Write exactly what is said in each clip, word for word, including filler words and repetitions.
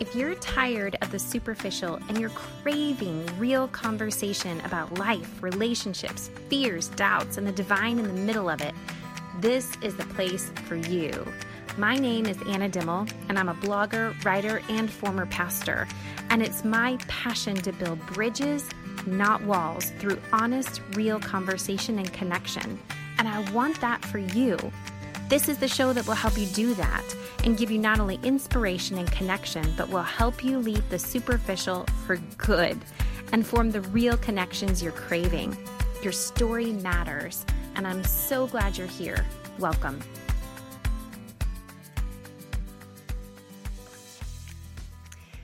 If you're tired of the superficial and you're craving real conversation about life, relationships, fears, doubts, and the divine in the middle of it, this is the place for you. My name is Anna Dimmel, and I'm a blogger, writer, and former pastor. And it's my passion to build bridges, not walls, through honest, real conversation and connection. And I want that for you. This is the show that will help you do that and give you not only inspiration and connection, but will help you leave the superficial for good and form the real connections you're craving. Your story matters, and I'm so glad you're here. Welcome.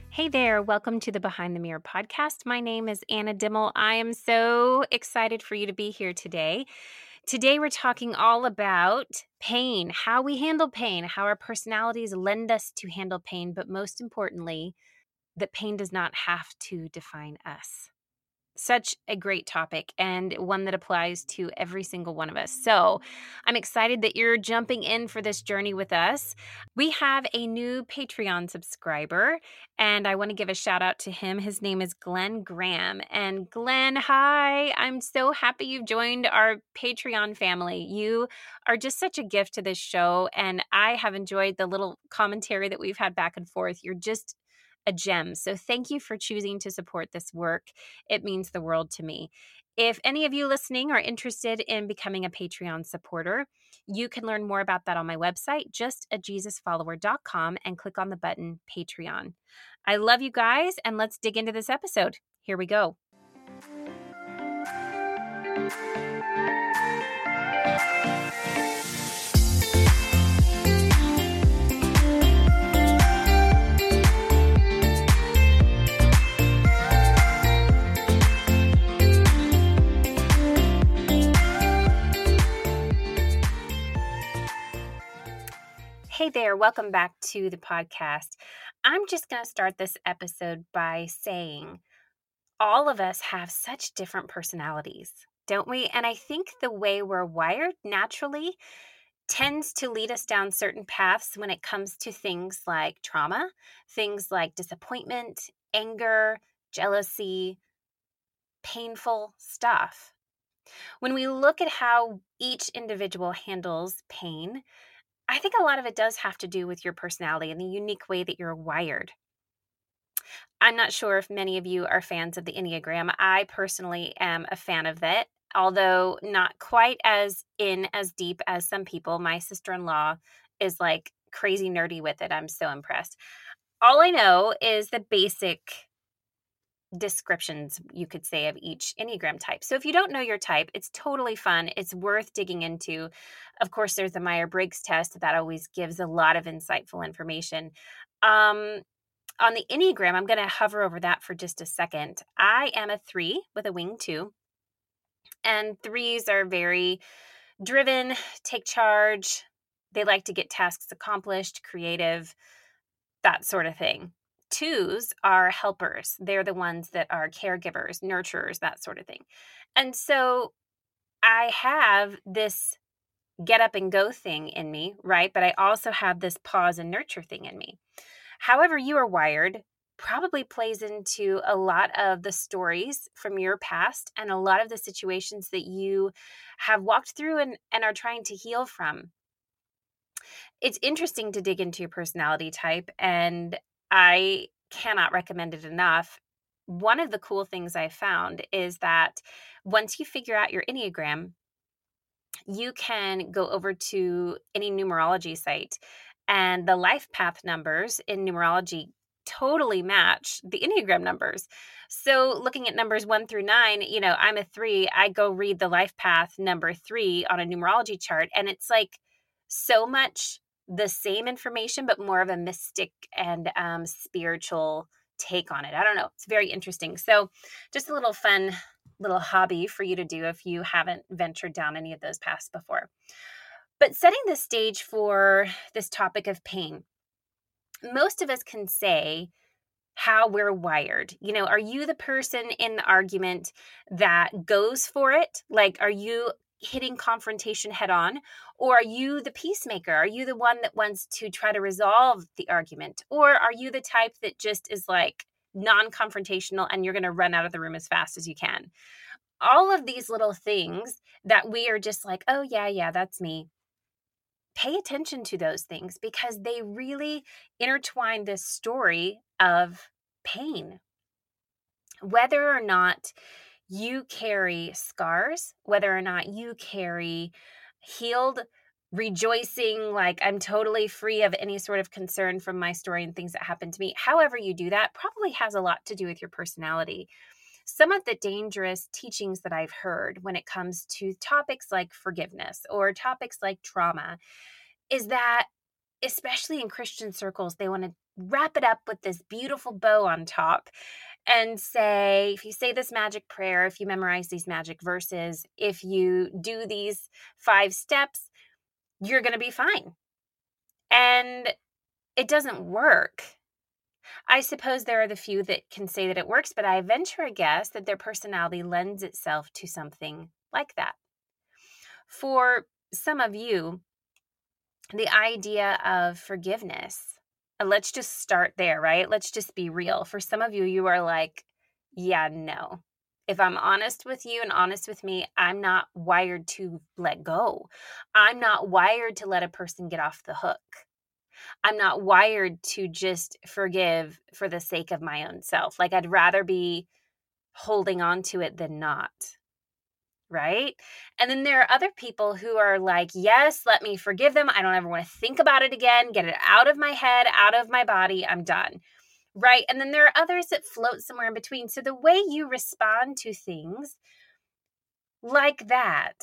Hey there, welcome to the Behind the Mirror podcast. My name is Anna Dimmel. I am so excited for you to be here today. Today, we're talking all about pain, how we handle pain, how our personalities lend us to handle pain, but most importantly, that pain does not have to define us. Such a great topic and one that applies to every single one of us. So I'm excited that you're jumping in for this journey with us. We have a new Patreon subscriber, and I want to give a shout out to him. His name is Glenn Graham. And Glenn, hi. I'm so happy you've joined our Patreon family. You are just such a gift to this show, and I have enjoyed the little commentary that we've had back and forth. You're just a gem. So thank you for choosing to support this work. It means the world to me. If any of you listening are interested in becoming a Patreon supporter, you can learn more about that on my website, just a jesus follower dot com, and click on the button Patreon. I love you guys, and let's dig into this episode. Here we go. Hey there, welcome back to the podcast. I'm just going to start this episode by saying all of us have such different personalities, don't we? And I think the way we're wired naturally tends to lead us down certain paths when it comes to things like trauma, things like disappointment, anger, jealousy, painful stuff. When we look at how each individual handles pain, I think a lot of it does have to do with your personality and the unique way that you're wired. I'm not sure if many of you are fans of the Enneagram. I personally am a fan of it, although not quite as in as deep as some people. My sister-in-law is like crazy nerdy with it. I'm so impressed. All I know is the basic descriptions, you could say, of each Enneagram type. So if you don't know your type, it's totally fun. It's worth digging into. Of course, there's the Myers-Briggs test that always gives a lot of insightful information. Um, on the Enneagram, I'm going to hover over that for just a second. I am a three with a wing two, and threes are very driven, take charge. They like to get tasks accomplished, creative, that sort of thing. Twos are helpers. They're the ones that are caregivers, nurturers, that sort of thing. And so I have this get up and go thing in me, right? But I also have this pause and nurture thing in me. However you are wired probably plays into a lot of the stories from your past and a lot of the situations that you have walked through and, and are trying to heal from. It's interesting to dig into your personality type, and I cannot recommend it enough. One of the cool things I found is that once you figure out your Enneagram, you can go over to any numerology site, and the life path numbers in numerology totally match the Enneagram numbers. So looking at numbers one through nine, you know, I'm a three. I go read the life path number three on a numerology chart, and it's like so much the same information, but more of a mystic and um, spiritual take on it. I don't know. It's very interesting. So just a little fun little hobby for you to do if you haven't ventured down any of those paths before. But setting the stage for this topic of pain, most of us can say how we're wired. You know, are you the person in the argument that goes for it? Like, are you hitting confrontation head on? Or are you the peacemaker? Are you the one that wants to try to resolve the argument? Or are you the type that just is like non-confrontational and you're going to run out of the room as fast as you can? All of these little things that we are just like, oh yeah, yeah, that's me. Pay attention to those things because they really intertwine this story of pain. Whether or not you carry scars, whether or not you carry healed, rejoicing, like I'm totally free of any sort of concern from my story and things that happened to me. However you do that probably has a lot to do with your personality. Some of the dangerous teachings that I've heard when it comes to topics like forgiveness or topics like trauma is that, especially in Christian circles, they want to wrap it up with this beautiful bow on top and say, if you say this magic prayer, if you memorize these magic verses, if you do these five steps, you're going to be fine. And it doesn't work. I suppose there are the few that can say that it works, but I venture a guess that their personality lends itself to something like that. For some of you, the idea of forgiveness, let's just start there, right? Let's just be real. For some of you, you are like, yeah, no. If I'm honest with you and honest with me, I'm not wired to let go. I'm not wired to let a person get off the hook. I'm not wired to just forgive for the sake of my own self. Like I'd rather be holding on to it than not, right? And then there are other people who are like, yes, let me forgive them. I don't ever want to think about it again. Get it out of my head, out of my body. I'm done, right? And then there are others that float somewhere in between. So the way you respond to things like that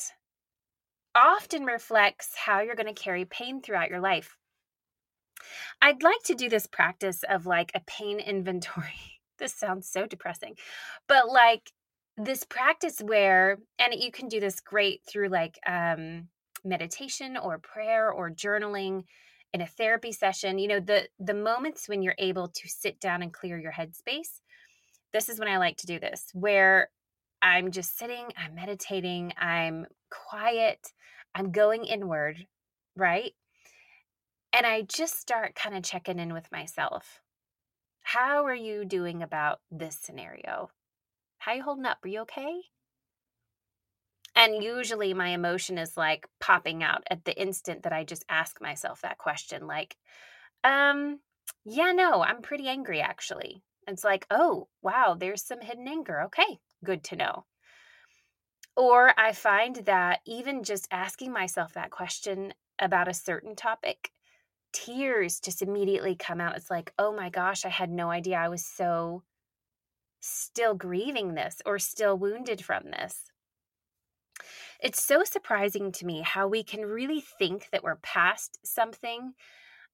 often reflects how you're going to carry pain throughout your life. I'd like to do this practice of like a pain inventory. This sounds so depressing, but like this practice where, and you can do this great through like um, meditation or prayer or journaling in a therapy session, you know, the, the moments when you're able to sit down and clear your headspace. This is when I like to do this, where I'm just sitting, I'm meditating, I'm quiet, I'm going inward, right? And I just start kind of checking in with myself. How are you doing about this scenario? How are you holding up? Are you okay? And usually my emotion is like popping out at the instant that I just ask myself that question. Like, um, yeah, no, I'm pretty angry actually. It's like, oh, wow, there's some hidden anger. Okay, good to know. Or I find that even just asking myself that question about a certain topic, tears just immediately come out. It's like, oh my gosh, I had no idea. I was so still grieving this or still wounded from this. It's so surprising to me how we can really think that we're past something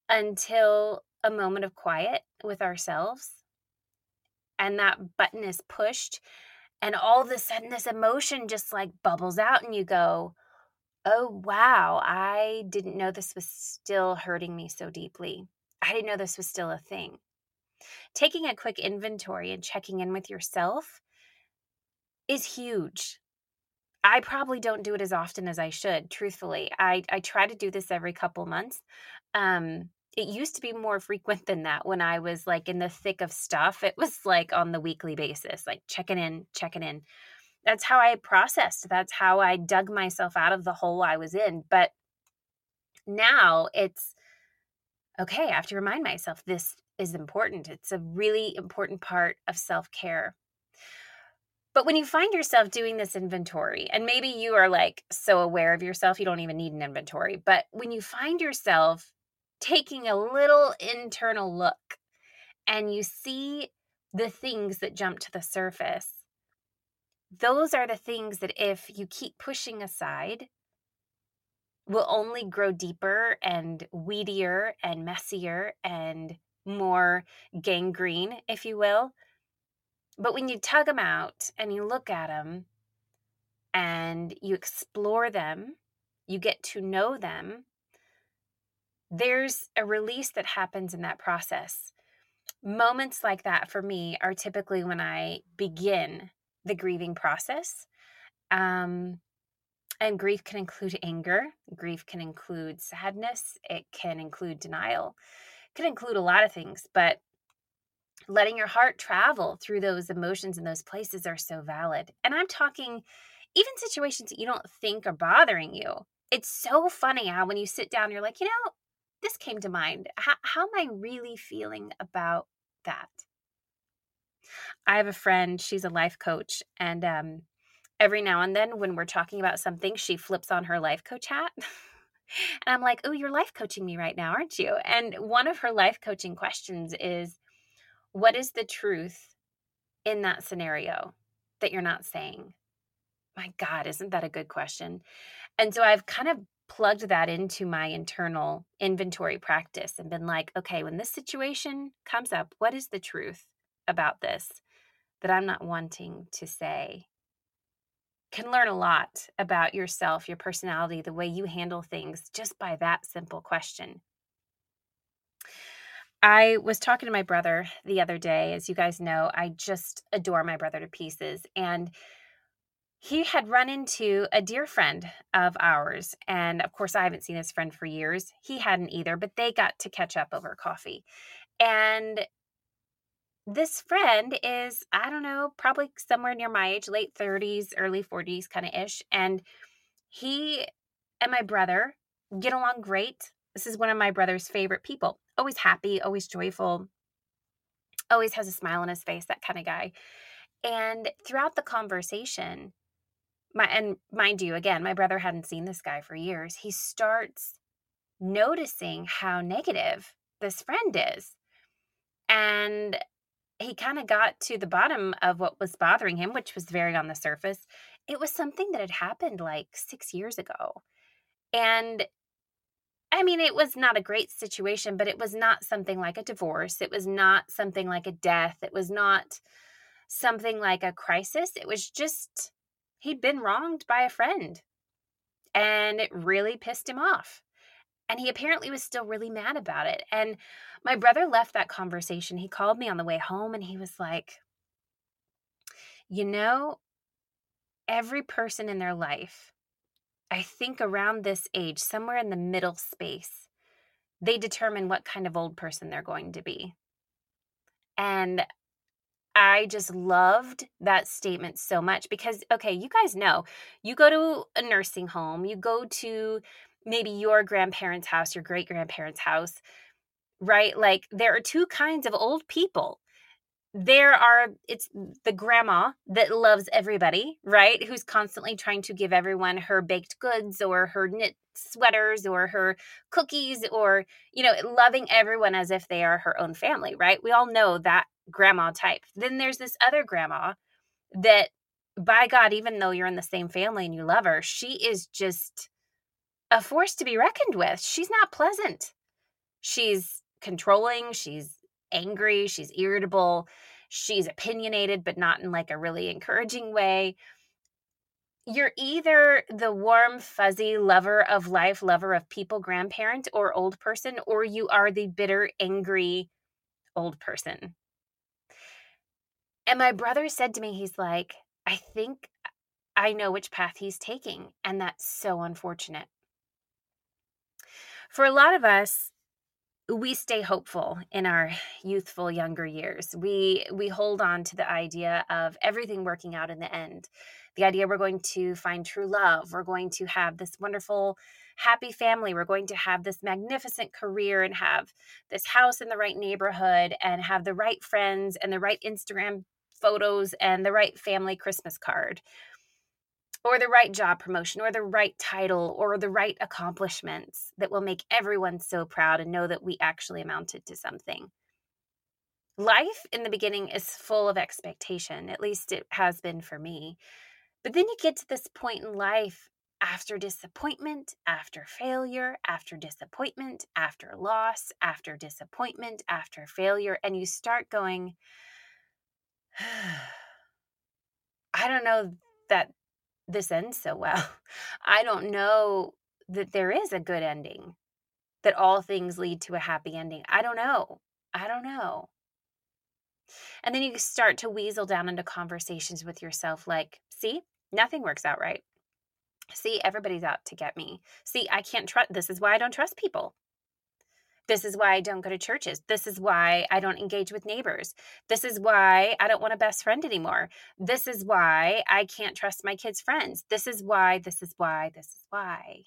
until a moment of quiet with ourselves. And that button is pushed. And all of a sudden this emotion just like bubbles out and you go, oh, wow, I didn't know this was still hurting me so deeply. I didn't know this was still a thing. Taking a quick inventory and checking in with yourself is huge. I probably don't do it as often as I should, truthfully. I, I try to do this every couple months. Um, it used to be more frequent than that when I was like in the thick of stuff. It was like on the weekly basis, like checking in, checking in. That's how I processed. That's how I dug myself out of the hole I was in. But now it's, okay, I have to remind myself this is important. It's a really important part of self-care. But when you find yourself doing this inventory, and maybe you are like so aware of yourself, you don't even need an inventory. But when you find yourself taking a little internal look and you see the things that jump to the surface, those are the things that if you keep pushing aside will only grow deeper and weedier and messier and more gangrene, if you will. But when you tug them out and you look at them and you explore them, you get to know them, there's a release that happens in that process. Moments like that for me are typically when I begin the grieving process. Um, And grief can include anger. Grief can include sadness. It can include denial. It can include a lot of things, but letting your heart travel through those emotions and those places are so valid. And I'm talking even situations that you don't think are bothering you. It's so funny how when you sit down, you're like, you know, this came to mind. How, how am I really feeling about that? I have a friend, she's a life coach, and um, every now and then when we're talking about something, she flips on her life coach hat. And I'm like, oh, you're life coaching me right now, aren't you? And one of her life coaching questions is, what is the truth in that scenario that you're not saying? My God, isn't that a good question? And so I've kind of plugged that into my internal inventory practice and been like, okay, when this situation comes up, what is the truth about this that I'm not wanting to say? Can learn a lot about yourself, your personality, the way you handle things just by that simple question. I was talking to my brother the other day. As you guys know, I just adore my brother to pieces. And he had run into a dear friend of ours. And of course, I haven't seen his friend for years. He hadn't either, but they got to catch up over coffee. And this friend is, I don't know, probably somewhere near my age, late thirties, early forties kind of ish. And he and my brother get along great. This is one of my brother's favorite people. Always happy, always joyful, always has a smile on his face, that kind of guy. And throughout the conversation, my and mind you, again, my brother hadn't seen this guy for years. He starts noticing how negative this friend is. And he kind of got to the bottom of what was bothering him, which was very on the surface. It was something that had happened like six years ago. And I mean, it was not a great situation, but it was not something like a divorce. It was not something like a death. It was not something like a crisis. It was just, he'd been wronged by a friend and it really pissed him off. And he apparently was still really mad about it. And my brother left that conversation. He called me on the way home and he was like, you know, every person in their life, I think around this age, somewhere in the middle space, they determine what kind of old person they're going to be. And I just loved that statement so much because, okay, you guys know, you go to a nursing home, you go to maybe your grandparents' house, your great-grandparents' house, right? Like there are two kinds of old people. There are, it's the grandma that loves everybody, right? Who's constantly trying to give everyone her baked goods or her knit sweaters or her cookies or, you know, loving everyone as if they are her own family, right? We all know that grandma type. Then there's this other grandma that, by God, even though you're in the same family and you love her, she is just a force to be reckoned with. She's not pleasant. She's controlling. She's angry, she's irritable, she's opinionated, but not in like a really encouraging way. You're either the warm, fuzzy lover of life, lover of people, grandparent or old person, or you are the bitter, angry old person. And my brother said to me, he's like, I think I know which path he's taking. And that's so unfortunate. For a lot of us, we stay hopeful in our youthful, younger years. We we hold on to the idea of everything working out in the end. The idea we're going to find true love. We're going to have this wonderful, happy family. We're going to have this magnificent career and have this house in the right neighborhood and have the right friends and the right Instagram photos and the right family Christmas card or the right job promotion, or the right title, or the right accomplishments that will make everyone so proud and know that we actually amounted to something. Life in the beginning is full of expectation, at least it has been for me. But then you get to this point in life after disappointment, after failure, after disappointment, after loss, after disappointment, after failure, and you start going, I don't know that this ends so well. I don't know that there is a good ending, that all things lead to a happy ending. I don't know. I don't know. And then you start to weasel down into conversations with yourself like, see, nothing works out right. See, everybody's out to get me. See, I can't trust. This is why I don't trust people. This is why I don't go to churches. This is why I don't engage with neighbors. This is why I don't want a best friend anymore. This is why I can't trust my kids' friends. This is why, this is why, this is why.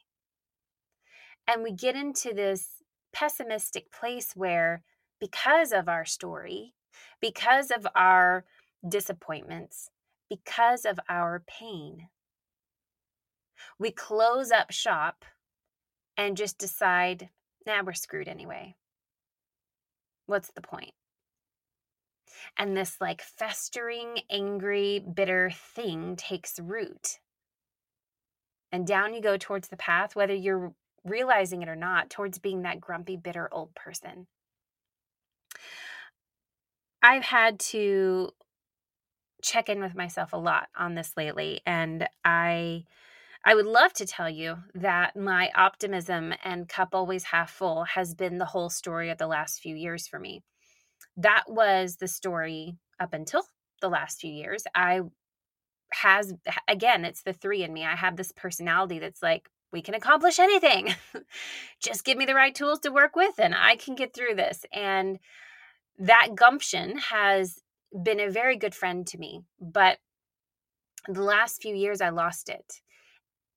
And we get into this pessimistic place where because of our story, because of our disappointments, because of our pain, we close up shop and just decide, nah, we're screwed anyway. What's the point? And this like festering, angry, bitter thing takes root. And down you go towards the path, whether you're realizing it or not, towards being that grumpy, bitter old person. I've had to check in with myself a lot on this lately, and I... I would love to tell you that my optimism and cup always half full has been the whole story of the last few years for me. That was the story up until the last few years. I has, again, it's the three in me. I have this personality that's like, we can accomplish anything. Just give me the right tools to work with and I can get through this. And that gumption has been a very good friend to me. But the last few years, I lost it.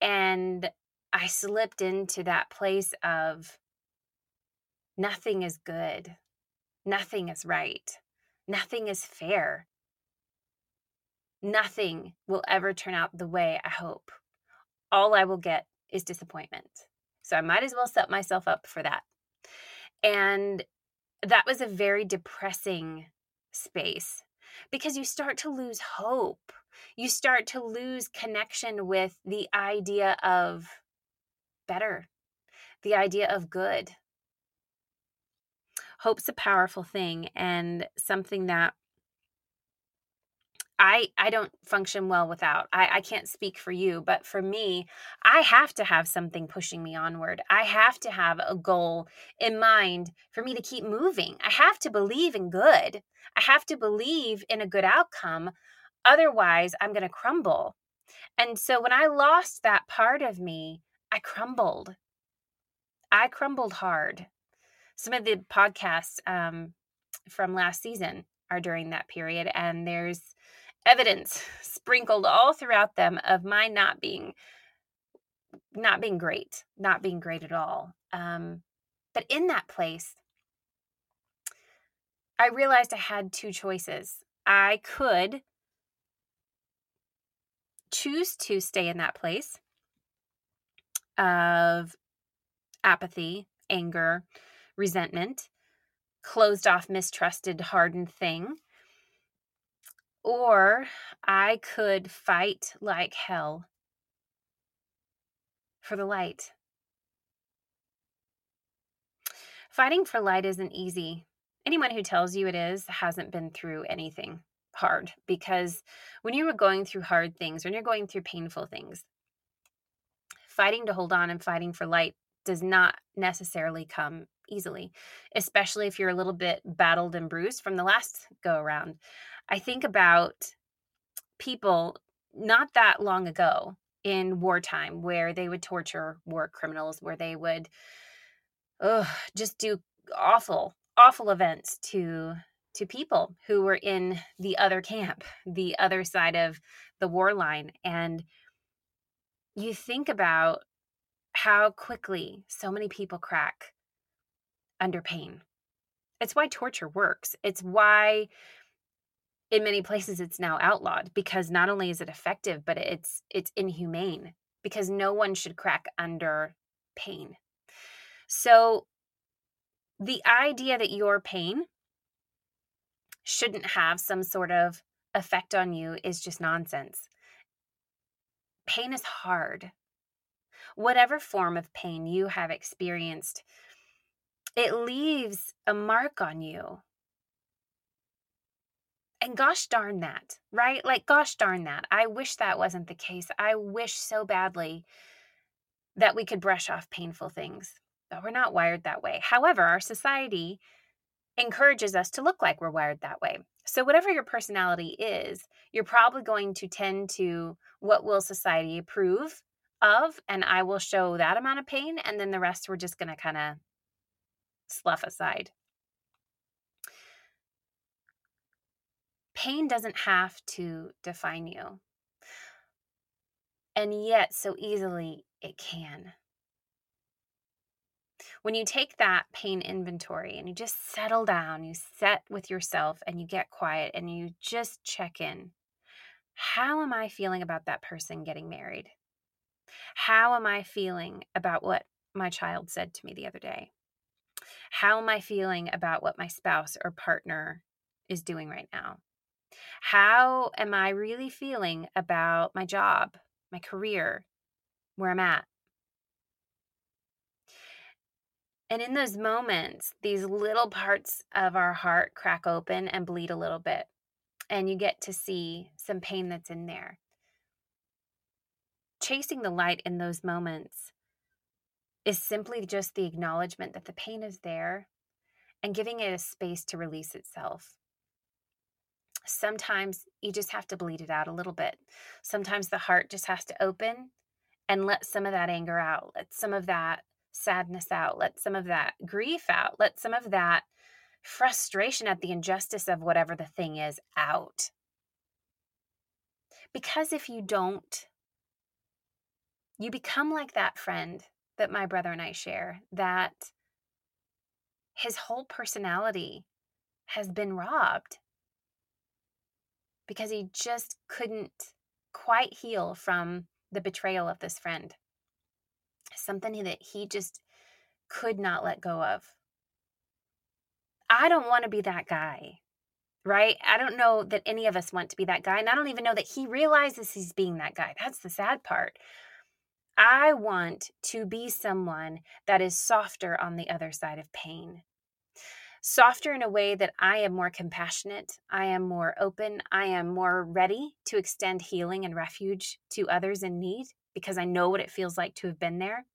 And I slipped into that place of nothing is good, nothing is right, nothing is fair, nothing will ever turn out the way I hope. All I will get is disappointment. So I might as well set myself up for that. And that was a very depressing space because you start to lose hope. You start to lose connection with the idea of better, the idea of good. Hope's a powerful thing and something that I I don't function well without. I, I can't speak for you, but for me, I have to have something pushing me onward. I have to have a goal in mind for me to keep moving. I have to believe in good. I have to believe in a good outcome. Otherwise, I'm going to crumble. And so when I lost that part of me, I crumbled. I crumbled hard. Some of the podcasts um, from last season are during that period. And there's evidence sprinkled all throughout them of my not being, not being great, not being great at all. Um, but in that place, I realized I had two choices. I could choose to stay in that place of apathy, anger, resentment, closed off, mistrusted, hardened thing. Or I could fight like hell for the light. Fighting for light isn't easy. Anyone who tells you it is hasn't been through anything hard, because when you were going through hard things, when you're going through painful things, fighting to hold on and fighting for light does not necessarily come easily, especially if you're a little bit battled and bruised from the last go around. I think about people not that long ago in wartime where they would torture war criminals, where they would ugh, just do awful, awful events to to people who were in the other camp, the other side of the war line. And you think about how quickly so many people crack under pain. It's why torture works. It's why in many places it's now outlawed, because not only is it effective, but it's it's inhumane, because no one should crack under pain. So the idea that your pain shouldn't have some sort of effect on you is just nonsense. Pain is hard. Whatever form of pain you have experienced, it leaves a mark on you. And gosh darn that, right? Like, gosh darn that. I wish that wasn't the case. I wish so badly that we could brush off painful things, but we're not wired that way. However, our society encourages us to look like we're wired that way. So whatever your personality is, you're probably going to tend to what will society approve of, and I will show that amount of pain. And then the rest we're just going to kind of slough aside. Pain doesn't have to define you. And yet so easily it can. When you take that pain inventory and you just settle down, you sit with yourself and you get quiet and you just check in. How am I feeling about that person getting married? How am I feeling about what my child said to me the other day? How am I feeling about what my spouse or partner is doing right now? How am I really feeling about my job, my career, where I'm at? And in those moments, these little parts of our heart crack open and bleed a little bit. And you get to see some pain that's in there. Chasing the light in those moments is simply just the acknowledgement that the pain is there and giving it a space to release itself. Sometimes you just have to bleed it out a little bit. Sometimes the heart just has to open and let some of that anger out, let some of that sadness out, let some of that grief out, let some of that frustration at the injustice of whatever the thing is out. Because if you don't, you become like that friend that my brother and I share, that his whole personality has been robbed because he just couldn't quite heal from the betrayal of this friend. Something that he just could not let go of. I don't want to be that guy, right? I don't know that any of us want to be that guy. And I don't even know that he realizes he's being that guy. That's the sad part. I want to be someone that is softer on the other side of pain. Softer in a way that I am more compassionate, I am more open, I am more ready to extend healing and refuge to others in need because I know what it feels like to have been there.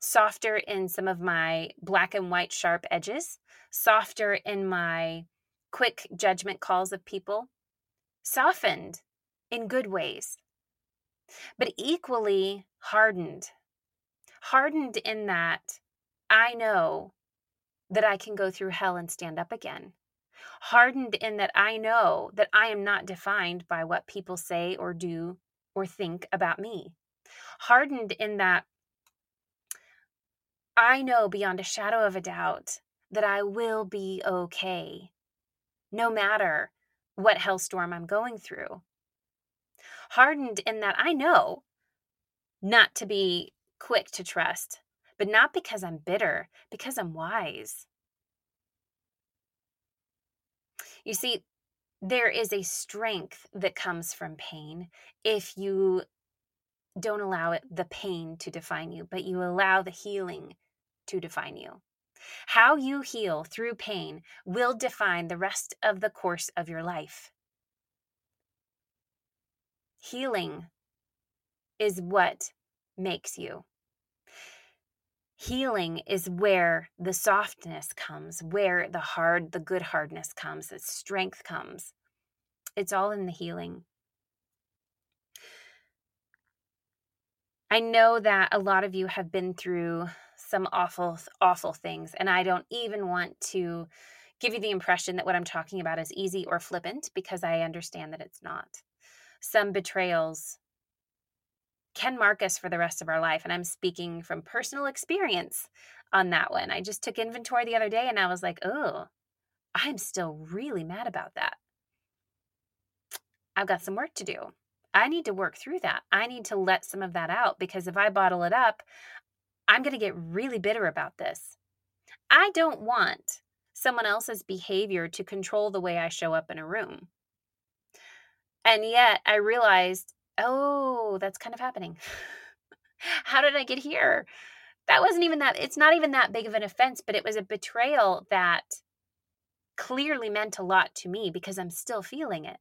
Softer in some of my black and white sharp edges, softer in my quick judgment calls of people, softened in good ways. But equally hardened, hardened in that I know that I can go through hell and stand up again. Hardened in that I know that I am not defined by what people say or do or think about me. Hardened in that I know beyond a shadow of a doubt that I will be okay, no matter what hellstorm I'm going through. Hardened in that I know not to be quick to trust, but not because I'm bitter, because I'm wise. You see, there is a strength that comes from pain if you don't allow it, the pain to define you, but you allow the healing to define you. How you heal through pain will define the rest of the course of your life. Healing is what makes you. Healing is where the softness comes, where the hard, the good hardness comes, the strength comes. It's all in the healing. I know that a lot of you have been through some awful, awful things, and I don't even want to give you the impression that what I'm talking about is easy or flippant, because I understand that it's not. Some betrayals can mark us for the rest of our life. And I'm speaking from personal experience on that one. I just took inventory the other day and I was like, oh, I'm still really mad about that. I've got some work to do. I need to work through that. I need to let some of that out, because if I bottle it up, I'm going to get really bitter about this. I don't want someone else's behavior to control the way I show up in a room. And yet I realized, oh, that's kind of happening. How did I get here? That wasn't even that. It's not even that big of an offense, but it was a betrayal that clearly meant a lot to me because I'm still feeling it.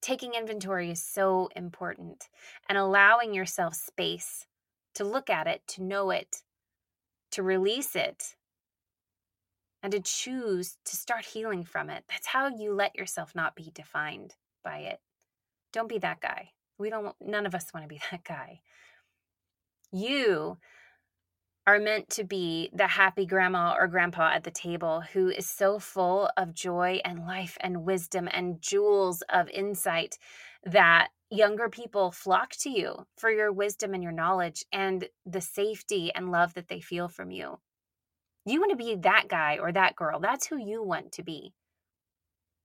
Taking inventory is so important, and allowing yourself space to look at it, to know it, to release it, and to choose to start healing from it. That's how you let yourself not be defined by it. Don't be that guy. We don't, none of us want to be that guy. You are meant to be the happy grandma or grandpa at the table who is so full of joy and life and wisdom and jewels of insight that younger people flock to you for your wisdom and your knowledge and the safety and love that they feel from you. You want to be that guy or that girl. That's who you want to be.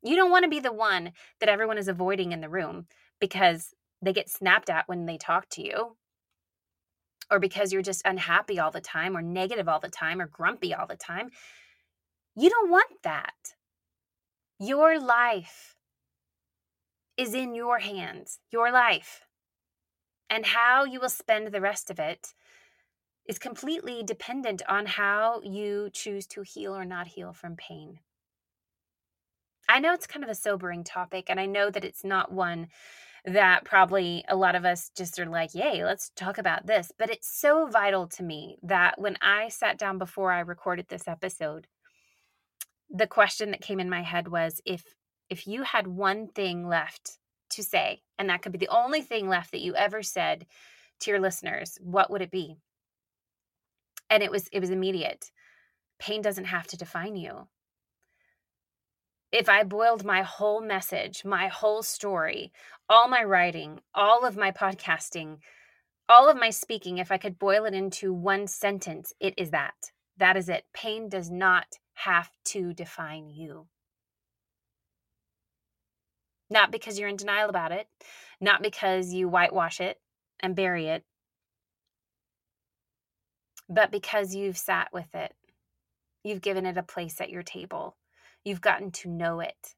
You don't want to be the one that everyone is avoiding in the room because they get snapped at when they talk to you, or because you're just unhappy all the time or negative all the time or grumpy all the time. You don't want that. Your life is in your hands, your life. And how you will spend the rest of it is completely dependent on how you choose to heal or not heal from pain. I know it's kind of a sobering topic, and I know that it's not one that probably a lot of us just are like, yay, let's talk about this. But it's so vital to me that when I sat down before I recorded this episode, the question that came in my head was, if if you had one thing left to say, and that could be the only thing left that you ever said to your listeners, what would it be? And it was it was immediate. Pain doesn't have to define you. If I boiled my whole message, my whole story, all my writing, all of my podcasting, all of my speaking, if I could boil it into one sentence, it is that. That is it. Pain does not have to define you. Not because you're in denial about it, not because you whitewash it and bury it, but because you've sat with it. You've given it a place at your table. You've gotten to know it.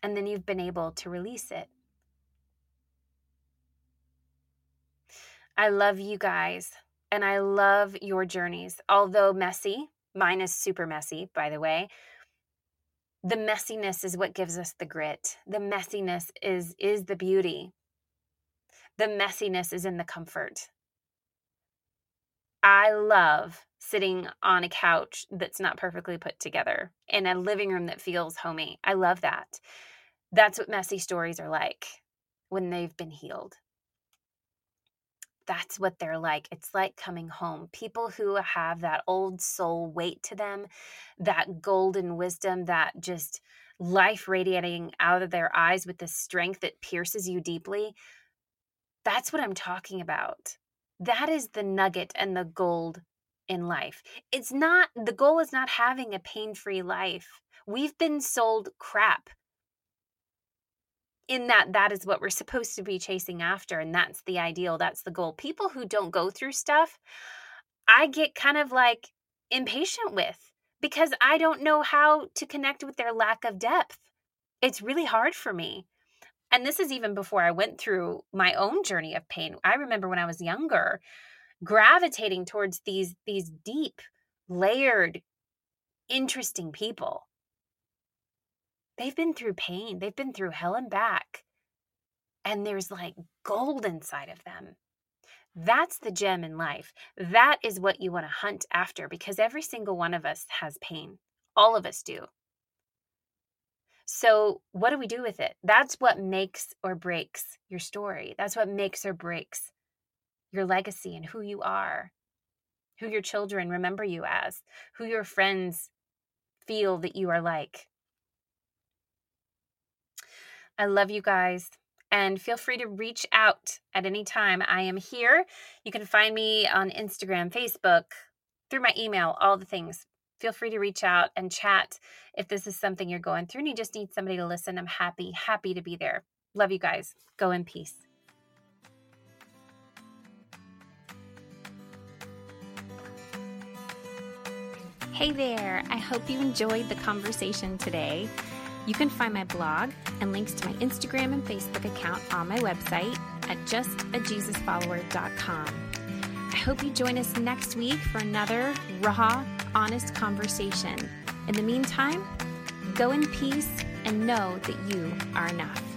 And then you've been able to release it. I love you guys, and I love your journeys. Although messy, mine is super messy, by the way. The messiness is what gives us the grit. The messiness is, is the beauty. The messiness is in the comfort. I love sitting on a couch that's not perfectly put together in a living room that feels homey. I love that. That's what messy stories are like when they've been healed. That's what they're like. It's like coming home. People who have that old soul weight to them, that golden wisdom, that just life radiating out of their eyes with the strength that pierces you deeply. That's what I'm talking about. That is the nugget and the gold in life. It's not, the goal is not having a pain-free life. We've been sold crap in that that is what we're supposed to be chasing after, and that's the ideal, that's the goal. People who don't go through stuff, I get kind of like impatient with, because I don't know how to connect with their lack of depth. It's really hard for me. And this is even before I went through my own journey of pain. I remember when I was younger, gravitating towards these, these deep, layered, interesting people. They've been through pain. They've been through hell and back. And there's like gold inside of them. That's the gem in life. That is what you want to hunt after, because every single one of us has pain. All of us do. So what do we do with it? That's what makes or breaks your story. That's what makes or breaks your legacy and who you are, who your children remember you as, who your friends feel that you are like. I love you guys, and feel free to reach out at any time. I am here. You can find me on Instagram, Facebook, through my email, all the things. Feel free to reach out and chat if this is something you're going through and you just need somebody to listen. I'm happy, happy to be there. Love you guys. Go in peace. Hey there. I hope you enjoyed the conversation today. You can find my blog and links to my Instagram and Facebook account on my website at just a jesus follower dot com. I hope you join us next week for another raw, honest conversation. In the meantime, go in peace and know that you are enough.